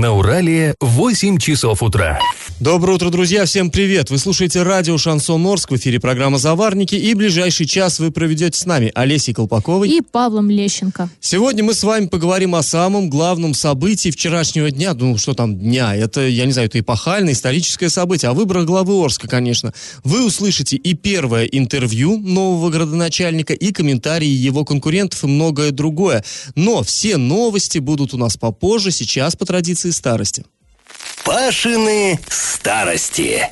на Урале 8 часов утра. Доброе утро, друзья! Всем привет! Вы слушаете радио «Шансон Орск», в эфире программа «Заварники», и ближайший час вы проведете с нами Олесей Колпаковой и Павлом Лещенко. Сегодня мы с вами поговорим о самом главном событии вчерашнего дня. Ну, что там дня? Это, я не знаю, это эпохальное, историческое событие. О выборах главы Орска, конечно. Вы услышите и первое интервью нового градоначальника, и комментарии его конкурентов, и многое другое. Но все новости будут у нас попозже, сейчас по традиции старости. Пашины старости.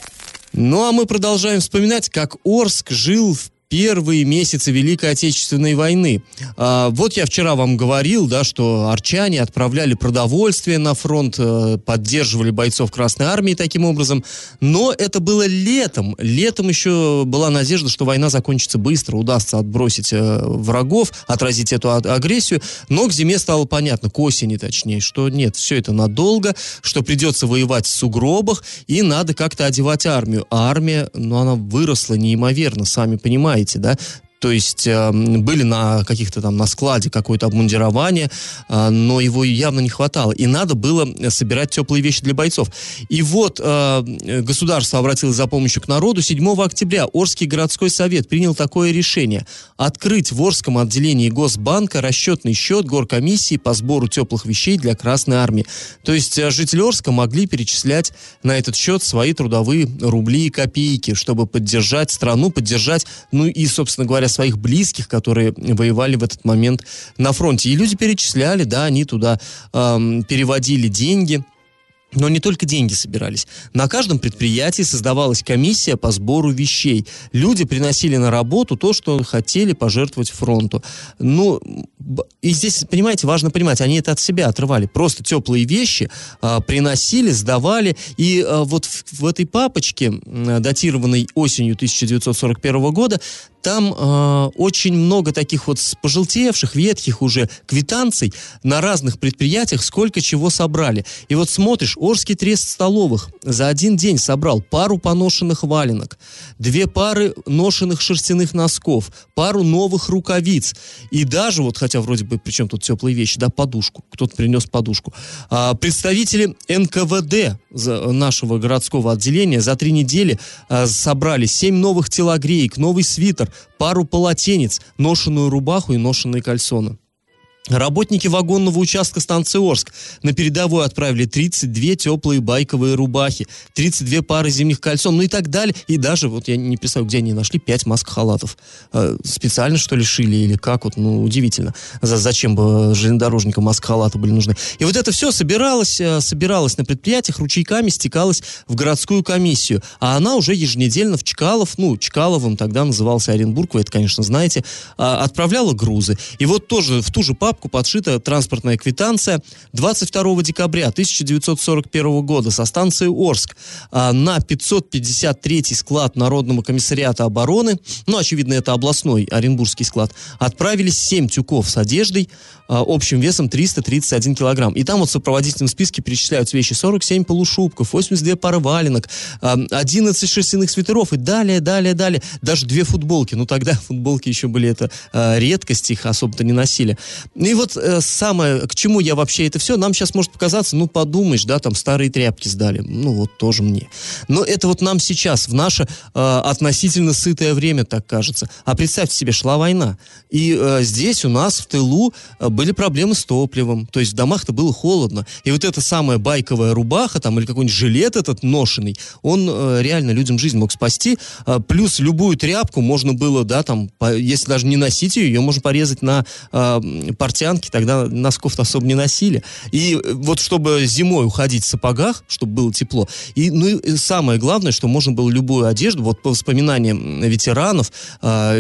Ну а мы продолжаем вспоминать, как Орск жил в первые месяцы Великой Отечественной войны. Вот я вчера вам говорил, да, что арчане отправляли продовольствие на фронт, поддерживали бойцов Красной Армии таким образом. Но это было летом. Летом еще была надежда, что война закончится быстро, удастся отбросить врагов, отразить эту агрессию. Но к зиме стало понятно, к осени точнее, что нет, все это надолго, что придется воевать в сугробах и надо как-то одевать армию. А армия, ну, она выросла неимоверно, сами понимаете. Да? То есть были на каких-то там на складе какое-то обмундирование, но его явно не хватало. И надо было собирать теплые вещи для бойцов. И вот государство обратилось за помощью к народу. 7 октября Орский городской совет принял такое решение. Открыть в Орском отделении Госбанка расчетный счет горкомиссии по сбору теплых вещей для Красной Армии. То есть жители Орска могли перечислять на этот счет свои трудовые рубли и копейки, чтобы поддержать страну, поддержать, ну и, собственно говоря, своих близких, которые воевали в этот момент на фронте. И люди перечисляли, да, они туда переводили деньги. Но не только деньги собирались. На каждом предприятии создавалась комиссия по сбору вещей. Люди приносили на работу то, что хотели пожертвовать фронту. Ну, и здесь, понимаете, важно понимать, они это от себя отрывали. Просто теплые вещи приносили, сдавали. И вот в этой папочке, датированной осенью 1941 года, там очень много таких вот пожелтевших, ветхих уже квитанций на разных предприятиях, сколько чего собрали. И вот смотришь, Орский трест столовых за один день собрал пару поношенных валенок, 2 пары ношенных шерстяных носков, пару новых рукавиц. И даже, вот хотя вроде бы, при чем тут теплые вещи, да, подушку. Кто-то принес подушку. Представители НКВД нашего городского отделения за 3 недели собрали 7 новых телогреек, новый свитер, пару полотенец, ношеную рубаху и ношеные кальсоны. Работники вагонного участка станции Орск на передовую отправили 32 теплые байковые рубахи, 32 пары зимних кальсон, ну и так далее. И даже, вот я не писал, где они нашли, 5 маск-халатов. Специально, что ли, шили или как? Вот, ну, удивительно. Зачем бы железнодорожникам маск-халаты были нужны? И вот это все собиралось на предприятиях, ручейками стекалось в городскую комиссию. А она уже еженедельно в Чкалов, ну, Чкаловым тогда назывался Оренбург, вы это, конечно, знаете, отправляла грузы. И вот тоже в ту же папку подшита транспортная квитанция 22 декабря 1941 года со станции Орск на 553-й склад Народного комиссариата обороны, ну, очевидно, это областной оренбургский склад, отправились 7 тюков с одеждой общим весом 331 килограмм. И там вот в сопроводительном списке перечисляются вещи: 47 полушубков, 82 пары валенок, 11 шерстяных свитеров и далее. Даже 2 футболки. Ну, тогда футболки еще были это редкость, их особо-то не носили. И вот самое, к чему я вообще это все, нам сейчас может показаться, ну, подумаешь, да, там старые тряпки сдали, ну, вот тоже мне. Но это вот нам сейчас, в наше относительно сытое время, так кажется. А представьте себе, шла война. И здесь у нас в тылу были проблемы с топливом, то есть в домах-то было холодно. И вот эта самая байковая рубаха, там, или какой-нибудь жилет этот ношеный, он реально людям жизнь мог спасти. Плюс любую тряпку можно было, да, там, если даже не носить ее, ее можно порезать на портянки, тогда носков-то особо не носили. И вот чтобы зимой уходить в сапогах, чтобы было тепло. И, ну, и самое главное, что можно было любую одежду, вот по воспоминаниям ветеранов,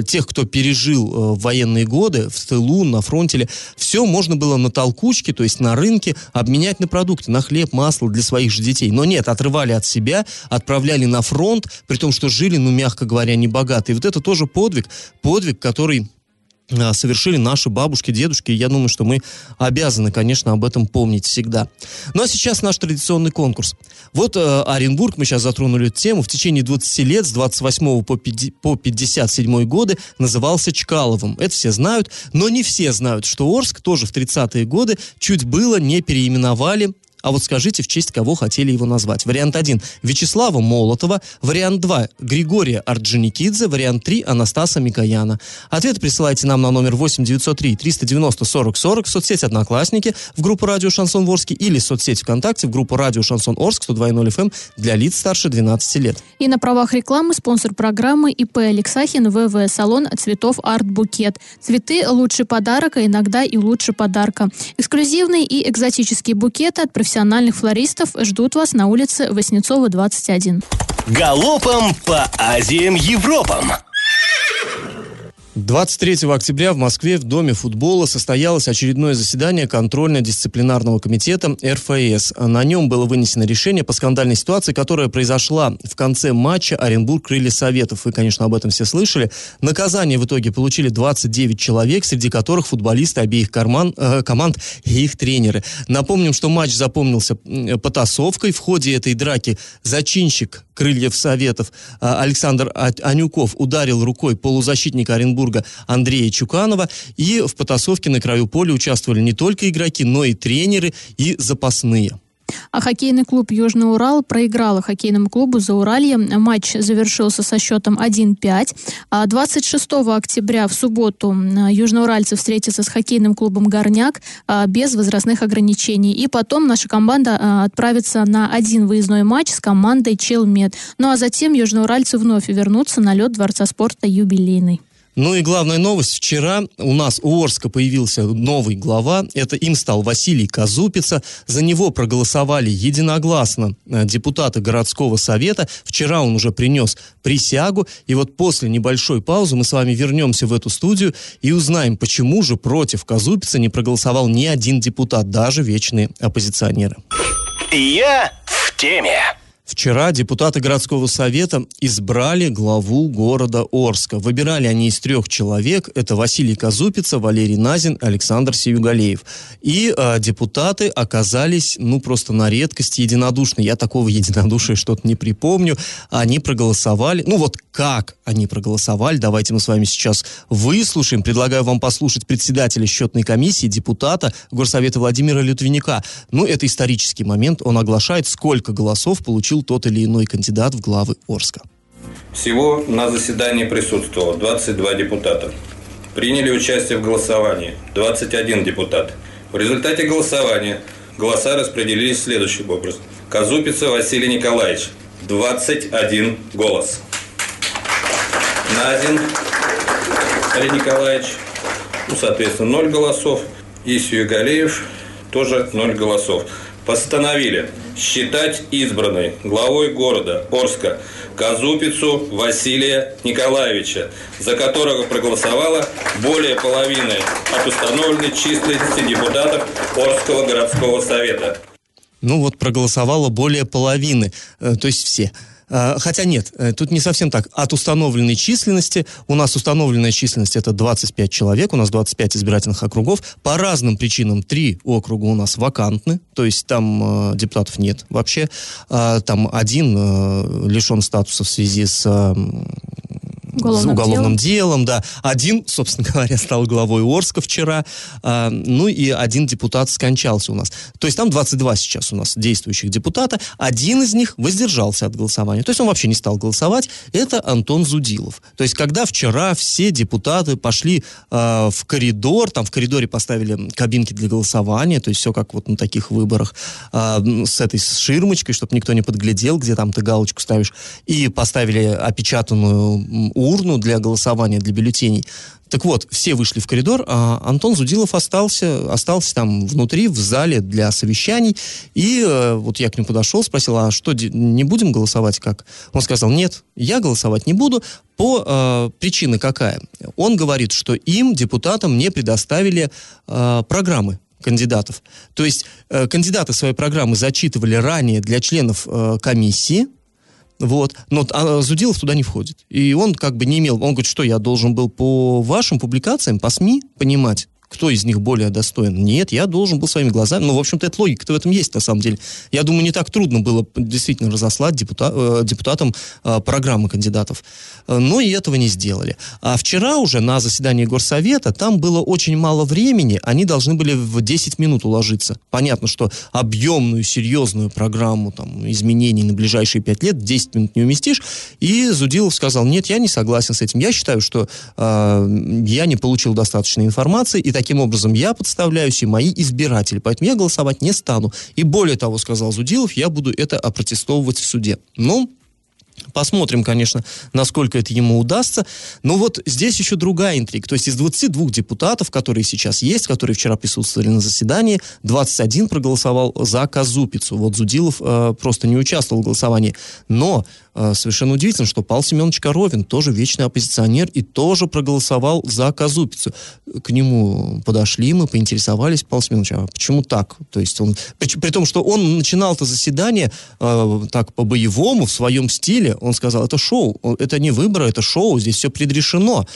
тех, кто пережил военные годы в тылу, на фронте, все можно было на толкучке, то есть на рынке, обменять на продукты, на хлеб, масло для своих же детей. Но нет, отрывали от себя, отправляли на фронт, при том, что жили, ну, мягко говоря, небогато. И вот это тоже подвиг, который совершили наши бабушки, дедушки. И я думаю, что мы обязаны, конечно, об этом помнить всегда. Ну, а сейчас наш традиционный конкурс. Вот Оренбург, мы сейчас затронули эту тему. В течение 20 лет, с 28 по 57 годы, назывался Чкаловым. Это все знают, но не все знают, что Орск тоже в 30-е годы чуть было не переименовали А вот скажите, в честь кого хотели его назвать. Вариант 1 – Вячеслава Молотова. Вариант 2 – Григория Орджоникидзе. Вариант 3 – Анастаса Микояна. Ответ присылайте нам на номер 8-903-390-4040 в соцсеть «Одноклассники» в группу «Радио Шансон Орск» или в соцсеть ВКонтакте в группу «Радио Шансон Орск» 102.0 FM для лиц старше 12 лет. И на правах рекламы спонсор программы ИП Алексахин ВВ «Салон цветов Арт-Букет». Цветы – лучший подарок, а иногда и лучше подарка. Эксклюзивные и экзотические букеты от профессиональных флористов ждут вас на улице Васнецова, 21. Галопом по Азиям, Европам! 23 октября в Москве в Доме футбола состоялось очередное заседание контрольно-дисциплинарного комитета РФС. На нем было вынесено решение по скандальной ситуации, которая произошла в конце матча Оренбург-Крылья Советов. Вы, конечно, об этом все слышали. Наказание в итоге получили 29 человек, среди которых футболисты обеих команд и их тренеры. Напомним, что матч запомнился потасовкой. В ходе этой драки зачинщик Крыльев Советов Александр Анюков ударил рукой полузащитника Оренбурга Андрея Чуканова, и в потасовке на краю поля участвовали не только игроки, но и тренеры и запасные. А хоккейный клуб «Южный Урал» проиграл хоккейному клубу «Зауралье». Матч завершился со счетом 1-5. 26 октября в субботу южноуральцы встретятся с хоккейным клубом «Горняк» без возрастных ограничений. И потом наша команда отправится на один выездной матч с командой «Челмед». Ну а затем южноуральцы вновь вернутся на лед Дворца спорта «Юбилейный». Ну и главная новость. Вчера у нас у Орска появился новый глава. Это им стал Василий Казупица. За него проголосовали единогласно депутаты городского совета. Вчера он уже принес присягу. И вот после небольшой паузы мы с вами вернемся в эту студию и узнаем, почему же против Казупицы не проголосовал ни один депутат, даже вечные оппозиционеры. Я в теме. Вчера депутаты городского совета избрали главу города Орска. Выбирали они из 3 человек. Это Василий Казупица, Валерий Назин, Александр Сиюгалеев. И депутаты оказались, просто на редкость единодушны. Я такого единодушия что-то не припомню. Они проголосовали. Как они проголосовали, давайте мы с вами сейчас выслушаем. Предлагаю вам послушать председателя счетной комиссии, депутата горсовета Владимира Лютвеника. Это исторический момент. Он оглашает, сколько голосов получил тот или иной кандидат в главы Орска. Всего на заседании присутствовало 22 депутата. Приняли участие в голосовании 21 депутат. В результате голосования голоса распределились следующим образом. Казупица Василий Николаевич, 21 голос. Назин Валерий Николаевич, соответственно, 0 голосов. И Сиюгалеев тоже 0 голосов. Постановили считать избранной главой города Орска Казупицу Василия Николаевича, за которого проголосовало более половины от установленной численности депутатов Орского городского совета. Проголосовало более половины, то есть все. Хотя нет, тут не совсем так. От установленной численности, у нас установленная численность это 25 человек, у нас 25 избирательных округов. По разным причинам 3 округа у нас вакантны, то есть там депутатов нет вообще. Там 1 лишен статуса в связи с... С уголовным делом, да. 1, собственно говоря, стал главой Орска вчера. И 1 депутат скончался у нас. То есть там 22 сейчас у нас действующих депутата. 1 из них воздержался от голосования. То есть он вообще не стал голосовать. Это Антон Зудилов. То есть когда вчера все депутаты пошли в коридор, там в коридоре поставили кабинки для голосования, то есть все как вот на таких выборах, с этой ширмочкой, чтобы никто не подглядел, где там ты галочку ставишь, и поставили опечатанную урну для голосования, для бюллетеней. Так вот, все вышли в коридор, а Антон Зудилов остался там внутри, в зале для совещаний. И вот я к нему подошел, спросил, а что, не будем голосовать как? Он сказал, нет, я голосовать не буду. Причина какая? Он говорит, что им, депутатам, не предоставили программы кандидатов. То есть кандидаты свои программы зачитывали ранее для членов комиссии, но Зудилов туда не входит. И он не имел... Он говорит, что я должен был по вашим публикациям, по СМИ понимать, кто из них более достоин. Нет, я должен был своими глазами. Ну, в общем-то, эта логика-то в этом есть, на самом деле. Я думаю, не так трудно было действительно разослать депутатам программы кандидатов. Но и этого не сделали. А вчера уже на заседании Горсовета там было очень мало времени. Они должны были в 10 минут уложиться. Понятно, что объемную, серьезную программу там, изменений на ближайшие 5 лет 10 минут не уместишь. И Зудилов сказал, нет, я не согласен с этим. Я считаю, что я не получил достаточной информации, и таким образом я подставляюсь и мои избиратели. Поэтому я голосовать не стану. И более того, сказал Зудилов, я буду это опротестовывать в суде. Ну, посмотрим, конечно, насколько это ему удастся. Но вот здесь еще другая интрига. То есть из 22 депутатов, которые сейчас есть, которые вчера присутствовали на заседании, 21 проголосовал за Казупицу. Вот Зудилов просто не участвовал в голосовании. Но совершенно удивительно, что Павел Семенович Коровин, тоже вечный оппозиционер, и тоже проголосовал за Казупицу. К нему подошли мы, поинтересовались, Павел Семенович, а почему так? То есть он, при том, что он начинал это заседание так по-боевому, в своем стиле, он сказал, это шоу, это не выборы, это шоу, здесь все предрешено.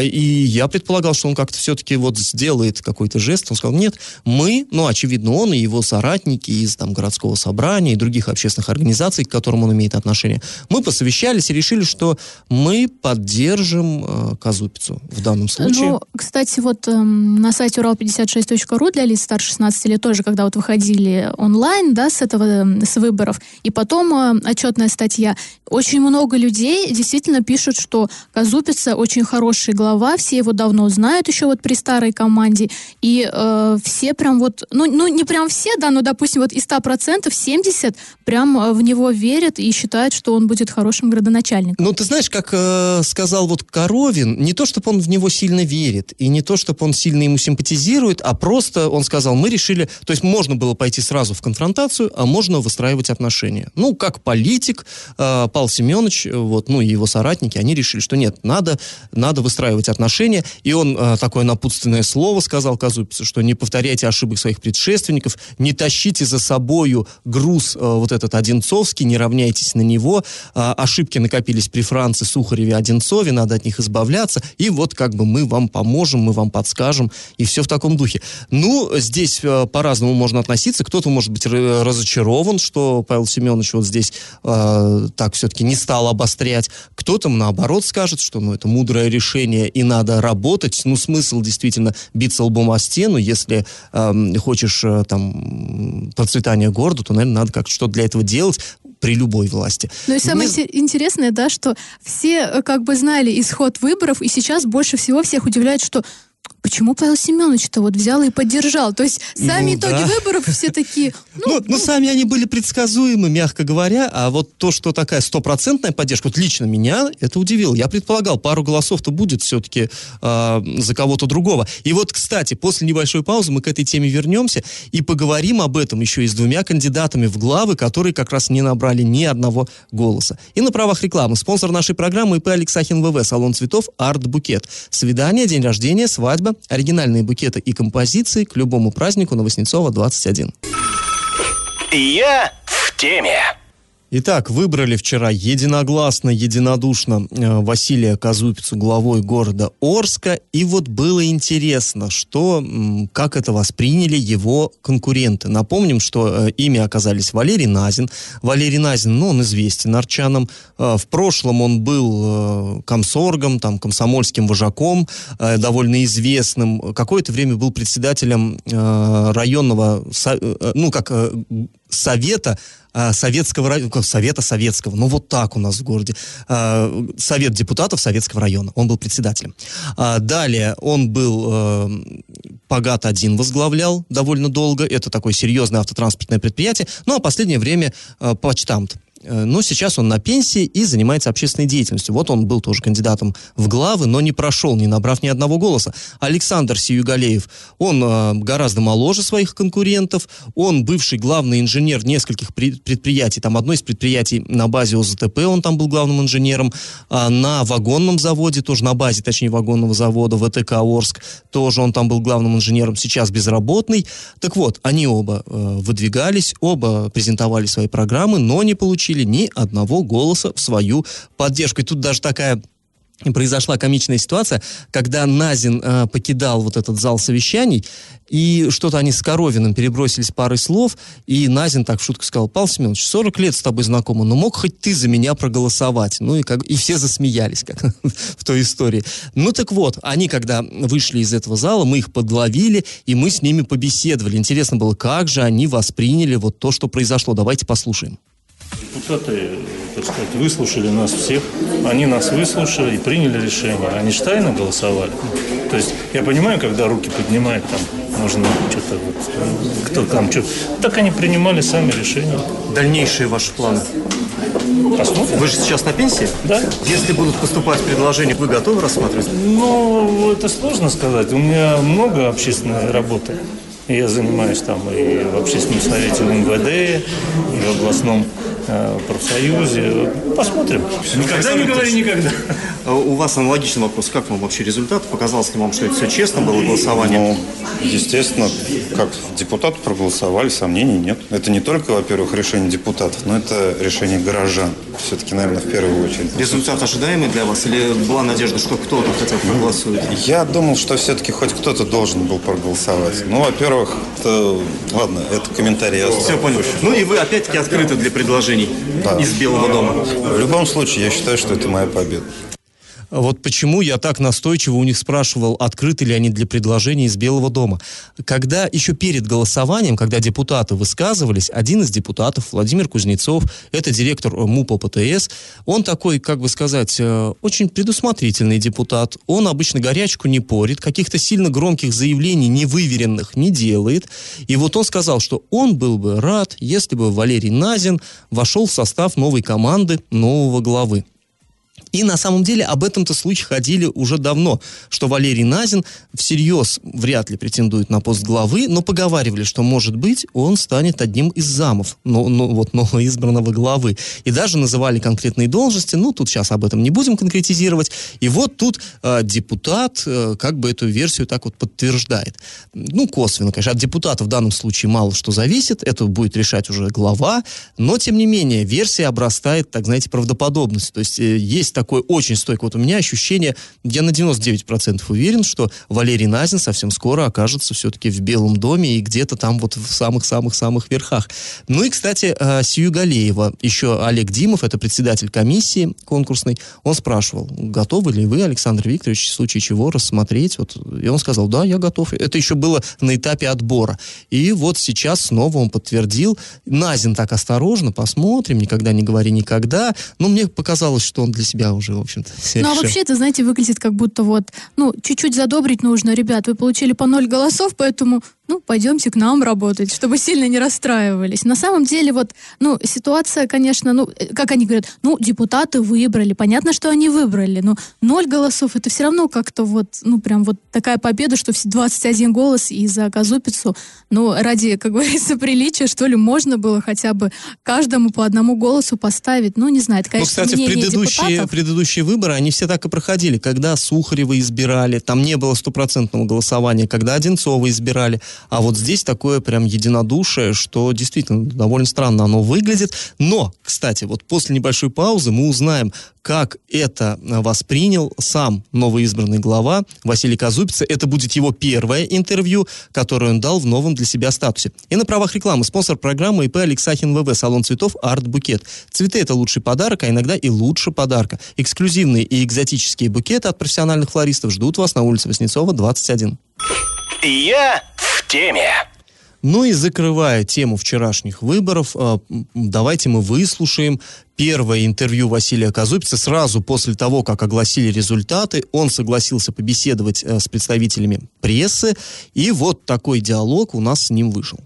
И я предполагал, что он как-то все-таки вот сделает какой-то жест, он сказал, нет, мы, ну, очевидно, он и его соратники из там, городского собрания и других общественных организаций, к которым он имеет отношение, мы посовещались и решили, что мы поддержим Казупицу в данном случае. Ну, кстати, вот на сайте урал56.ру для лиц старше 16 лет тоже, когда вот выходили онлайн, да, с выборов, и потом отчетная статья. Очень много людей действительно пишут, что Казупица очень хороший глава, все его давно знают еще вот при старой команде, и все прям вот, ну не прям все, да, но, допустим, вот из 100% 70% прям в него верят и считают, что он будет хорошим градоначальником. Ну, ты знаешь, как сказал вот Коровин, не то, чтобы он в него сильно верит, и не то, чтобы он сильно ему симпатизирует, а просто он сказал, мы решили, то есть можно было пойти сразу в конфронтацию, а можно выстраивать отношения. Ну, как политик, Павел Семенович, вот, ну, и его соратники, они решили, что нет, надо выстраивать отношения, и он такое напутственное слово сказал Казупице, что не повторяйте ошибок своих предшественников, не тащите за собою груз вот этот Одинцовский, не равняйтесь на него, ошибки накопились при Франции, Сухареве, Одинцове, надо от них избавляться, и вот как бы мы вам поможем, мы вам подскажем, и все в таком духе. Ну, здесь по-разному можно относиться, кто-то может быть разочарован, что Павел Семенович вот здесь так все-таки не стал обострять, кто-то наоборот скажет, что ну это мудрое решение и надо работать, ну смысл действительно биться лбом о стену, если хочешь там процветания города, то, наверное, надо как-то что-то для этого делать, при любой власти. Ну и самое интересное, да, что все как бы знали исход выборов, и сейчас больше всего всех удивляет, что почему Павел Семенович-то вот взял и поддержал? То есть сами итоги выборов все такие... Ну, сами они были предсказуемы, мягко говоря, а вот то, что такая стопроцентная поддержка, вот лично меня это удивило. Я предполагал, пару голосов-то будет все-таки за кого-то другого. И вот, кстати, после небольшой паузы мы к этой теме вернемся и поговорим об этом еще и с двумя кандидатами в главы, которые как раз не набрали ни одного голоса. И на правах рекламы. Спонсор нашей программы ИП Алексахин ВВ, салон цветов «Арт-букет». Свидание, день рождения, свадьба, оригинальные букеты и композиции к любому празднику на Воснецова, 21. Я в теме. Итак, выбрали вчера единогласно, единодушно Василия Казупицу главой города Орска. И вот было интересно, что, как это восприняли его конкуренты. Напомним, что ими оказались Валерий Назин. Валерий Назин, ну, он известен арчанам. В прошлом он был комсоргом, там, комсомольским вожаком, довольно известным. Какое-то время был председателем районного, ну, как Совета Советского, ну вот так у нас в городе, Совет депутатов Советского района, он был председателем. Далее он был, ПАГАТ-1 возглавлял довольно долго, это такое серьезное автотранспортное предприятие, ну а в последнее время почтамт. Но сейчас он на пенсии и занимается общественной деятельностью. Вот он был тоже кандидатом в главы, но не прошел, не набрав ни одного голоса. Александр Сиюгалеев, он гораздо моложе своих конкурентов, он бывший главный инженер нескольких предприятий, там одно из предприятий на базе ОЗТП, он там был главным инженером, на вагонном заводе, тоже на базе, точнее, вагонного завода ВТК Орск, тоже он там был главным инженером, сейчас безработный. Так вот, они оба выдвигались, оба презентовали свои программы, но не получили ни одного голоса в свою поддержку. И тут даже такая произошла комичная ситуация, когда Назин покидал вот этот зал совещаний, и что-то они с Коровиным перебросились парой слов, и Назин так в шутку сказал: Павел Семенович, 40 лет с тобой знакомы, но мог хоть ты за меня проголосовать. Ну и все засмеялись, как в той истории. Ну так вот, они когда вышли из этого зала, мы их подловили, и мы с ними побеседовали. Интересно было, как же они восприняли вот то, что произошло. Давайте послушаем. Депутаты, так сказать, выслушали нас всех, они нас выслушали и приняли решение. Они же тайно голосовали. То есть я понимаю, когда руки поднимают, там можно что-то вот, кто там что. Так они принимали сами решение. Дальнейшие ваши планы? Посмотрим. Вы же сейчас на пенсии? Да. Если будут поступать предложения, вы готовы рассматривать? Ну, это сложно сказать. У меня много общественной работы. Я занимаюсь там и в общественном совете МВД, и в областном профсоюзе. Посмотрим. Никогда не говори никогда. У вас аналогичный вопрос. Как вам вообще результат? Показалось ли вам, что это все честно было голосование? Ну, естественно, как депутаты проголосовали, сомнений нет. Это не только, во-первых, решение депутатов, но это решение горожан. Все-таки, наверное, в первую очередь. Результат ожидаемый для вас? Или была надежда, что кто-то хотя бы проголосует? Я думал, что все-таки хоть кто-то должен был проголосовать. Ну, во-первых, это, ладно, это комментарий. Все понял. Ну и вы опять-таки открыты для предложений, да, из Белого дома. В любом случае, я считаю, что это моя победа. Вот почему я так настойчиво у них спрашивал, открыты ли они для предложений из Белого дома. Когда еще перед голосованием, когда депутаты высказывались, один из депутатов, Владимир Кузнецов, это директор МУПа ПТС, он такой, как бы сказать, очень предусмотрительный депутат. Он обычно горячку не порит, каких-то сильно громких заявлений, невыверенных, не делает. И вот он сказал, что он был бы рад, если бы Валерий Назин вошел в состав новой команды, нового главы. И на самом деле об этом-то слухи ходили уже давно, что Валерий Назин всерьез вряд ли претендует на пост главы, но поговаривали, что, может быть, он станет одним из замов новоизбранного главы. И даже называли конкретные должности, ну, тут сейчас об этом не будем конкретизировать. И вот тут депутат как бы эту версию так вот подтверждает. Ну, косвенно, конечно, от депутата в данном случае мало что зависит, это будет решать уже глава, но, тем не менее, версия обрастает, так знаете, правдоподобностью. То есть есть такое очень стойкое, вот у меня ощущение, я на 99% уверен, что Валерий Назин совсем скоро окажется все-таки в Белом доме и где-то там вот в самых-самых-самых верхах. Ну и, кстати, Сиюгалеева, еще Олег Димов, это председатель комиссии конкурсной, он спрашивал, готовы ли вы, Александр Викторович, в случае чего рассмотреть, вот, и он сказал, да, я готов. Это еще было на этапе отбора. И вот сейчас снова он подтвердил. Назин так осторожно, посмотрим, никогда не говори никогда. Но мне показалось, что он для себя уже, в общем-то. Ну, а вообще это, знаете, выглядит как будто вот, ну, чуть-чуть задобрить нужно, ребят, вы получили по 0 голосов, поэтому, ну, пойдемте к нам работать, чтобы сильно не расстраивались. На самом деле, вот, ну, ситуация, конечно, ну, как они говорят, ну, депутаты выбрали, понятно, что они выбрали, но 0 голосов, это все равно как-то вот, ну, прям вот такая победа, что все 21 голос и за Казупицу, ну, ради, как говорится, приличия, что ли, можно было хотя бы каждому по одному голосу поставить, ну, не знаю, это, конечно, ну, кстати, мнение депутатов. Предыдущие выборы, они все так и проходили. Когда Сухарева избирали, там не было стопроцентного голосования, когда Одинцова избирали. А вот здесь такое прям единодушие, что действительно довольно странно оно выглядит. Но, кстати, вот после небольшой паузы мы узнаем, как это воспринял сам новоизбранный глава Василий Казупица. Это будет его первое интервью, которое он дал в новом для себя статусе. И на правах рекламы спонсор программы ИП «Алексахин ВВ», салон цветов «Арт-букет». Цветы – это лучший подарок, а иногда и лучше подарка. Эксклюзивные и экзотические букеты от профессиональных флористов ждут вас на улице Васнецова, 21. Я в теме. Ну и закрывая тему вчерашних выборов, давайте мы выслушаем первое интервью Василия Казупицы. Сразу после того, как огласили результаты, он согласился побеседовать с представителями прессы. И вот такой диалог у нас с ним вышел.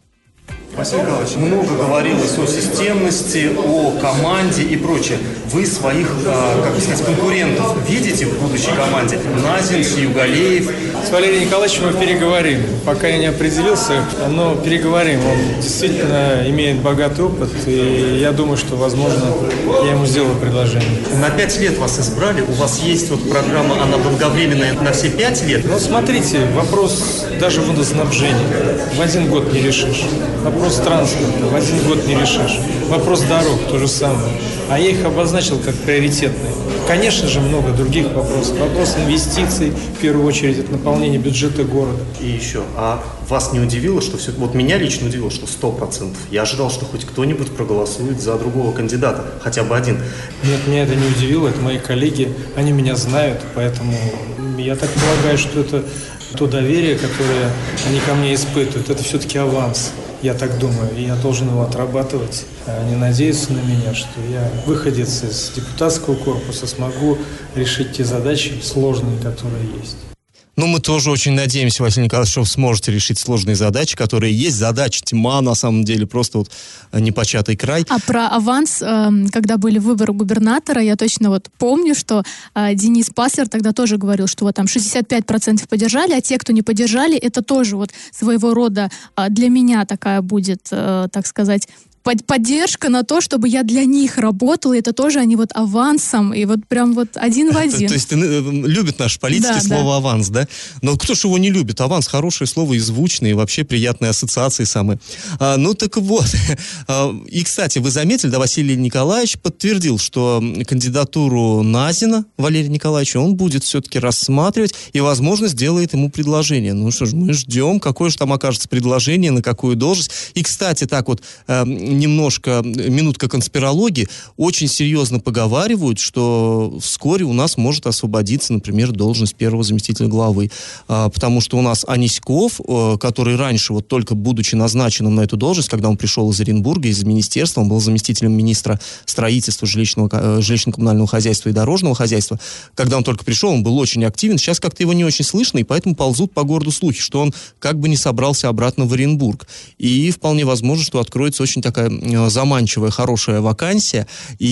Василий Николаевич, много говорилось о системности, о команде и прочее. Вы своих, как бы сказать, конкурентов видите в будущей команде? Назин, Сиюгалеев? С Валерием Николаевичем мы переговорим. Пока я не определился, но переговорим. Он действительно имеет богатый опыт, и я думаю, что, возможно, я ему сделаю предложение. На 5 лет вас избрали. У вас есть вот программа, она долговременная на все 5 лет? Ну, смотрите, вопрос даже водоснабжения в 1 год не решишь. вопрос транспорта в один год не решишь. Вопрос дорог то же самое. А я их обозначил как приоритетные. Конечно же, много других вопросов. Вопрос инвестиций, в первую очередь, это наполнение бюджета города. И еще, а вас не удивило, что все... Вот меня лично удивило, что 100%. Я ожидал, что хоть кто-нибудь проголосует за другого кандидата, хотя бы один. Нет, меня это не удивило, это мои коллеги, они меня знают, поэтому я так полагаю, что это то доверие, которое они ко мне испытывают, это все-таки аванс. Я так думаю, и я должен его отрабатывать. Они надеются на меня, что я, выходец из депутатского корпуса, смогу решить те задачи сложные, которые есть. Ну, мы тоже очень надеемся, Василий Николаевич, что вы сможете решить сложные задачи, которые есть. Задача тьма, на самом деле, просто вот непочатый край. А про аванс, когда были выборы губернатора, я точно вот помню, что Денис Паслер тогда тоже говорил, что вот там 65% поддержали, а те, кто не поддержали, это тоже вот своего рода для меня такая будет, так сказать... поддержка на то, чтобы я для них работал, это тоже они вот авансом, и вот прям вот один в один. То есть любят наши политики слово аванс, да? Но кто ж его не любит? Аванс — хорошее слово, звучное, и вообще приятные ассоциации самые. Ну так вот. И, кстати, вы заметили, да, Василий Николаевич подтвердил, что кандидатуру Назина, Валерия Николаевича, он будет все-таки рассматривать и, возможно, сделает ему предложение. Ну что ж, мы ждем, какое же там окажется предложение, на какую должность. И, кстати, так вот... немножко, минутка конспирологии, очень серьезно поговаривают, что вскоре у нас может освободиться, например, должность первого заместителя главы. Потому что у нас Аниськов, который раньше, вот только будучи назначенным на эту должность, когда он пришел из Оренбурга, из министерства, он был заместителем министра строительства, жилищно-коммунального хозяйства и дорожного хозяйства. Когда он только пришел, он был очень активен. Сейчас как-то его не очень слышно, и поэтому ползут по городу слухи, что он как бы не собрался обратно в Оренбург. И вполне возможно, что откроется очень такая заманчивая, хорошая вакансия. И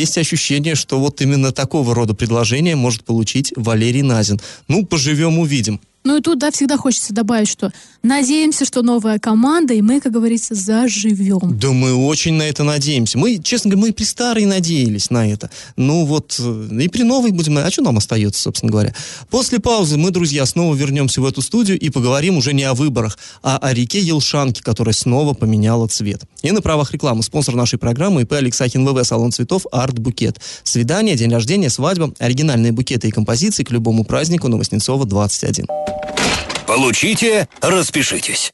есть ощущение, что вот именно такого рода предложение может получить Валерий Назин. Ну, поживем, увидим. Ну и тут, да, всегда хочется добавить, что надеемся, что новая команда, и мы, как говорится, заживем. Да мы очень на это надеемся. Мы, честно говоря, мы и при старой надеялись на это. Ну вот, и при новой будем... А что нам остается, собственно говоря? После паузы мы, друзья, снова вернемся в эту студию и поговорим уже не о выборах, а о реке Елшанке, которая снова поменяла цвет. И на правах рекламы спонсор нашей программы ИП Алексахин ВВ, салон цветов «Арт Букет». Свидание, день рождения, свадьба, оригинальные букеты и композиции к любому празднику на Воснецова, 21. Получите, распишитесь.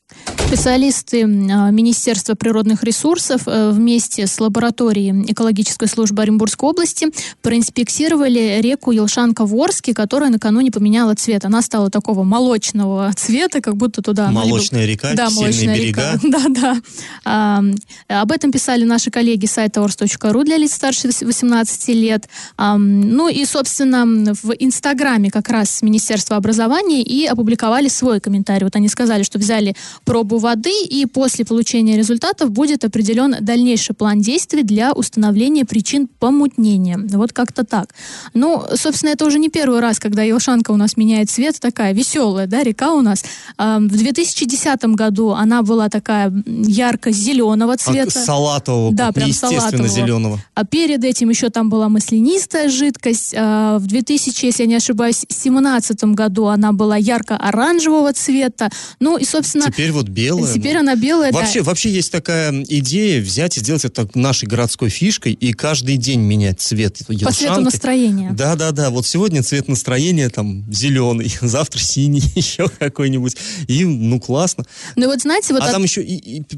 Специалисты Министерства природных ресурсов вместе с лабораторией экологической службы Оренбургской области проинспектировали реку Елшанка в Орске, которая накануне поменяла цвет. Она стала такого молочного цвета, как будто туда... Молочная река, да, сильные берега. Да. Об этом писали наши коллеги с сайта ors.ru для лиц старше 18 лет. Ну и, собственно, в Инстаграме как раз Министерство образования и опубликовали свой комментарий. Вот они сказали, что взяли пробу воды, и после получения результатов будет определен дальнейший план действий для установления причин помутнения. Вот как-то так. Ну, собственно, это уже не первый раз, когда Елшанка у нас меняет цвет, такая веселая, да, река у нас. В 2010 году она была такая ярко-зеленого цвета. А салатового, да, прям естественно зеленого. А перед этим еще там была маслянистая жидкость. В 2000, если я не ошибаюсь, 2017 году она была ярко-оранжевого цвета. Ну и, собственно... Теперь вот белая. Теперь она белая, вообще, да. Вообще есть такая идея взять и сделать это нашей городской фишкой и каждый день менять цвет Елшанки. По цвету настроения. Да. Вот сегодня цвет настроения там зеленый, завтра синий, еще какой-нибудь. И, ну, классно. Ну, вот знаете... Вот там еще,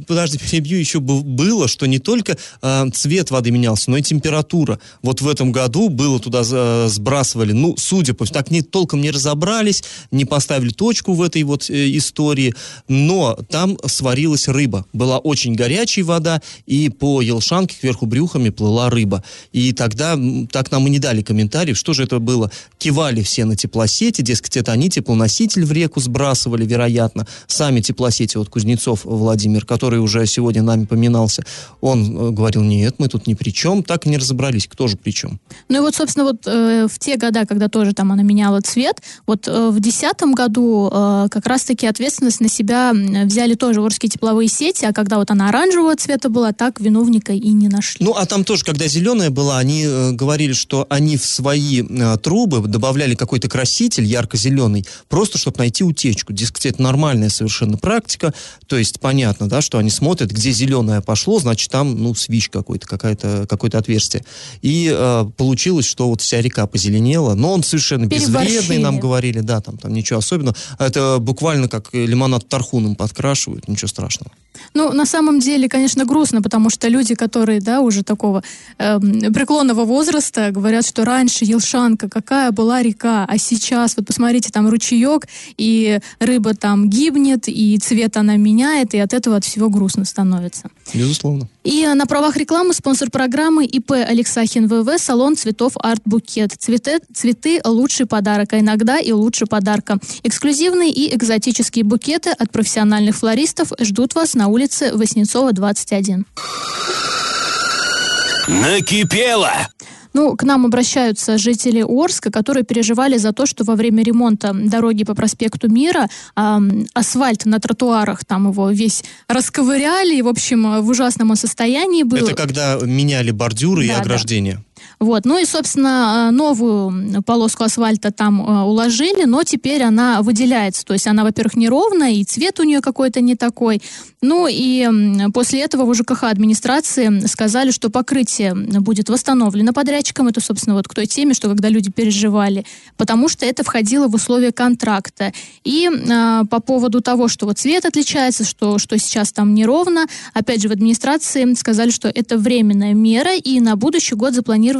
подожди, перебью, еще было, что не только цвет воды менялся, но и температура. Вот в этом году было туда сбрасывали, ну, судя по... Так толком не разобрались, не поставили точку в этой вот истории... Но там сварилась рыба. Была очень горячая вода, и по Елшанке кверху брюхами плыла рыба. И тогда так нам и не дали комментариев, что же это было. Кивали все на теплосети, дескать, это они теплоноситель в реку сбрасывали, вероятно. Сами теплосети, вот Кузнецов Владимир, который уже сегодня нами поминался, он говорил, нет, мы тут ни при чем. Так и не разобрались, кто же при чем. Ну и вот, собственно, вот в те года, когда тоже там она меняла цвет, вот в 2010 году как раз-таки ответственность на себя взяли взяли тоже орские тепловые сети, а когда вот она оранжевого цвета была, так виновника и не нашли. Ну, а там тоже, когда зеленая была, они говорили, что они в свои трубы добавляли какой-то краситель ярко-зеленый, просто чтобы найти утечку. Дескать, это нормальная совершенно практика, то есть понятно, да, что они смотрят, где зеленое пошло, значит, там, ну, свищ какой-то, какое-то отверстие. И получилось, что вот вся река позеленела, но он совершенно безвредный, нам говорили, да, там ничего особенного. Это буквально как лимонад тархуном подкрашивают, ничего страшного. Ну, на самом деле, конечно, грустно, потому что люди, которые, да, уже такого преклонного возраста, говорят, что раньше Елшанка какая была река, а сейчас, вот посмотрите, там ручеек, и рыба там гибнет, и цвет она меняет, и от этого от всего грустно становится. Безусловно. И на правах рекламы спонсор программы ИП Алексахин ВВ, салон цветов «Арт-букет». Цветы – лучший подарок, а иногда и лучше подарка. Эксклюзивные и экзотические букеты от профессиональных флористов ждут вас на улице Воснецова, 21. Накипело! Ну, к нам обращаются жители Орска, которые переживали за то, что во время ремонта дороги по проспекту Мира асфальт на тротуарах, там его весь расковыряли, и, в общем, в ужасном он состоянии был. Это когда меняли бордюры, да, и ограждения. Да. Вот. Ну и, собственно, новую полоску асфальта там уложили, но теперь она выделяется. То есть она, во-первых, неровная, и цвет у нее какой-то не такой. Ну и после этого в ЖКХ администрации сказали, что покрытие будет восстановлено подрядчиком. Это, собственно, вот к той теме, что когда люди переживали. Потому что это входило в условия контракта. И по поводу того, что вот цвет отличается, что сейчас там неровно, опять же, в администрации сказали, что это временная мера, и на будущий год запланировано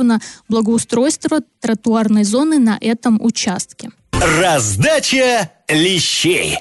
благоустройство тротуарной зоны на этом участке. Раздача лещей.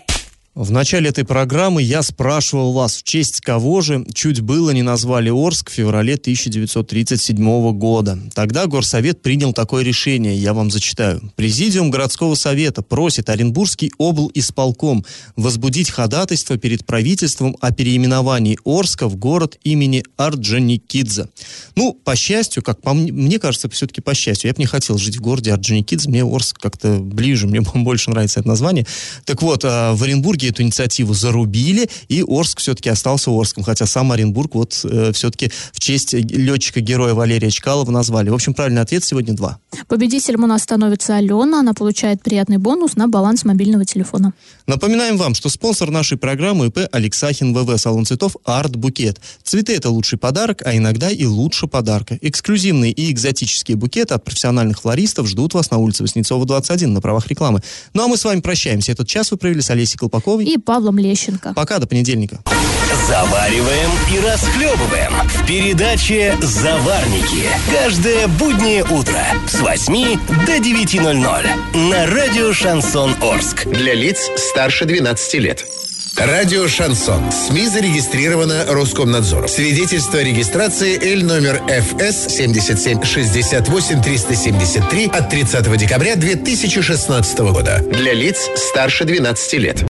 В начале этой программы я спрашивал вас, в честь кого же чуть было не назвали Орск в феврале 1937 года. Тогда горсовет принял такое решение, я вам зачитаю. Президиум городского совета просит Оренбургский облисполком возбудить ходатайство перед правительством о переименовании Орска в город имени Орджоникидзе. Ну, по счастью, мне кажется, все-таки по счастью. Я бы не хотел жить в городе Орджоникидзе, мне Орск как-то ближе, мне больше нравится это название. Так вот, в Оренбурге эту инициативу зарубили, и Орск все-таки остался Орском, хотя сам Оренбург все-таки в честь летчика-героя Валерия Чкалова назвали. В общем, правильный ответ сегодня 2. Победителем у нас становится Алена, она получает приятный бонус на баланс мобильного телефона. Напоминаем вам, что спонсор нашей программы ИП Алексахин ВВ, салон цветов «Арт-букет». Цветы – это лучший подарок, а иногда и лучше подарка. Эксклюзивные и экзотические букеты от профессиональных флористов ждут вас на улице Воснецова, 21, на правах рекламы. Ну а мы с вами прощаемся. Этот час вы провели с Олесей Колпаковой и Павлом Лещенко. Пока, до понедельника. Завариваем и расхлебываем в передаче «Заварники». Каждое буднее утро с 8 до 9:00 на радио «Шансон Орск». Для лиц старше 12 лет. Радио «Шансон». СМИ зарегистрировано Роскомнадзором. Свидетельство о регистрации Л номер ФС 77-68-373 от 30 декабря 2016 года. Для лиц старше 12 лет.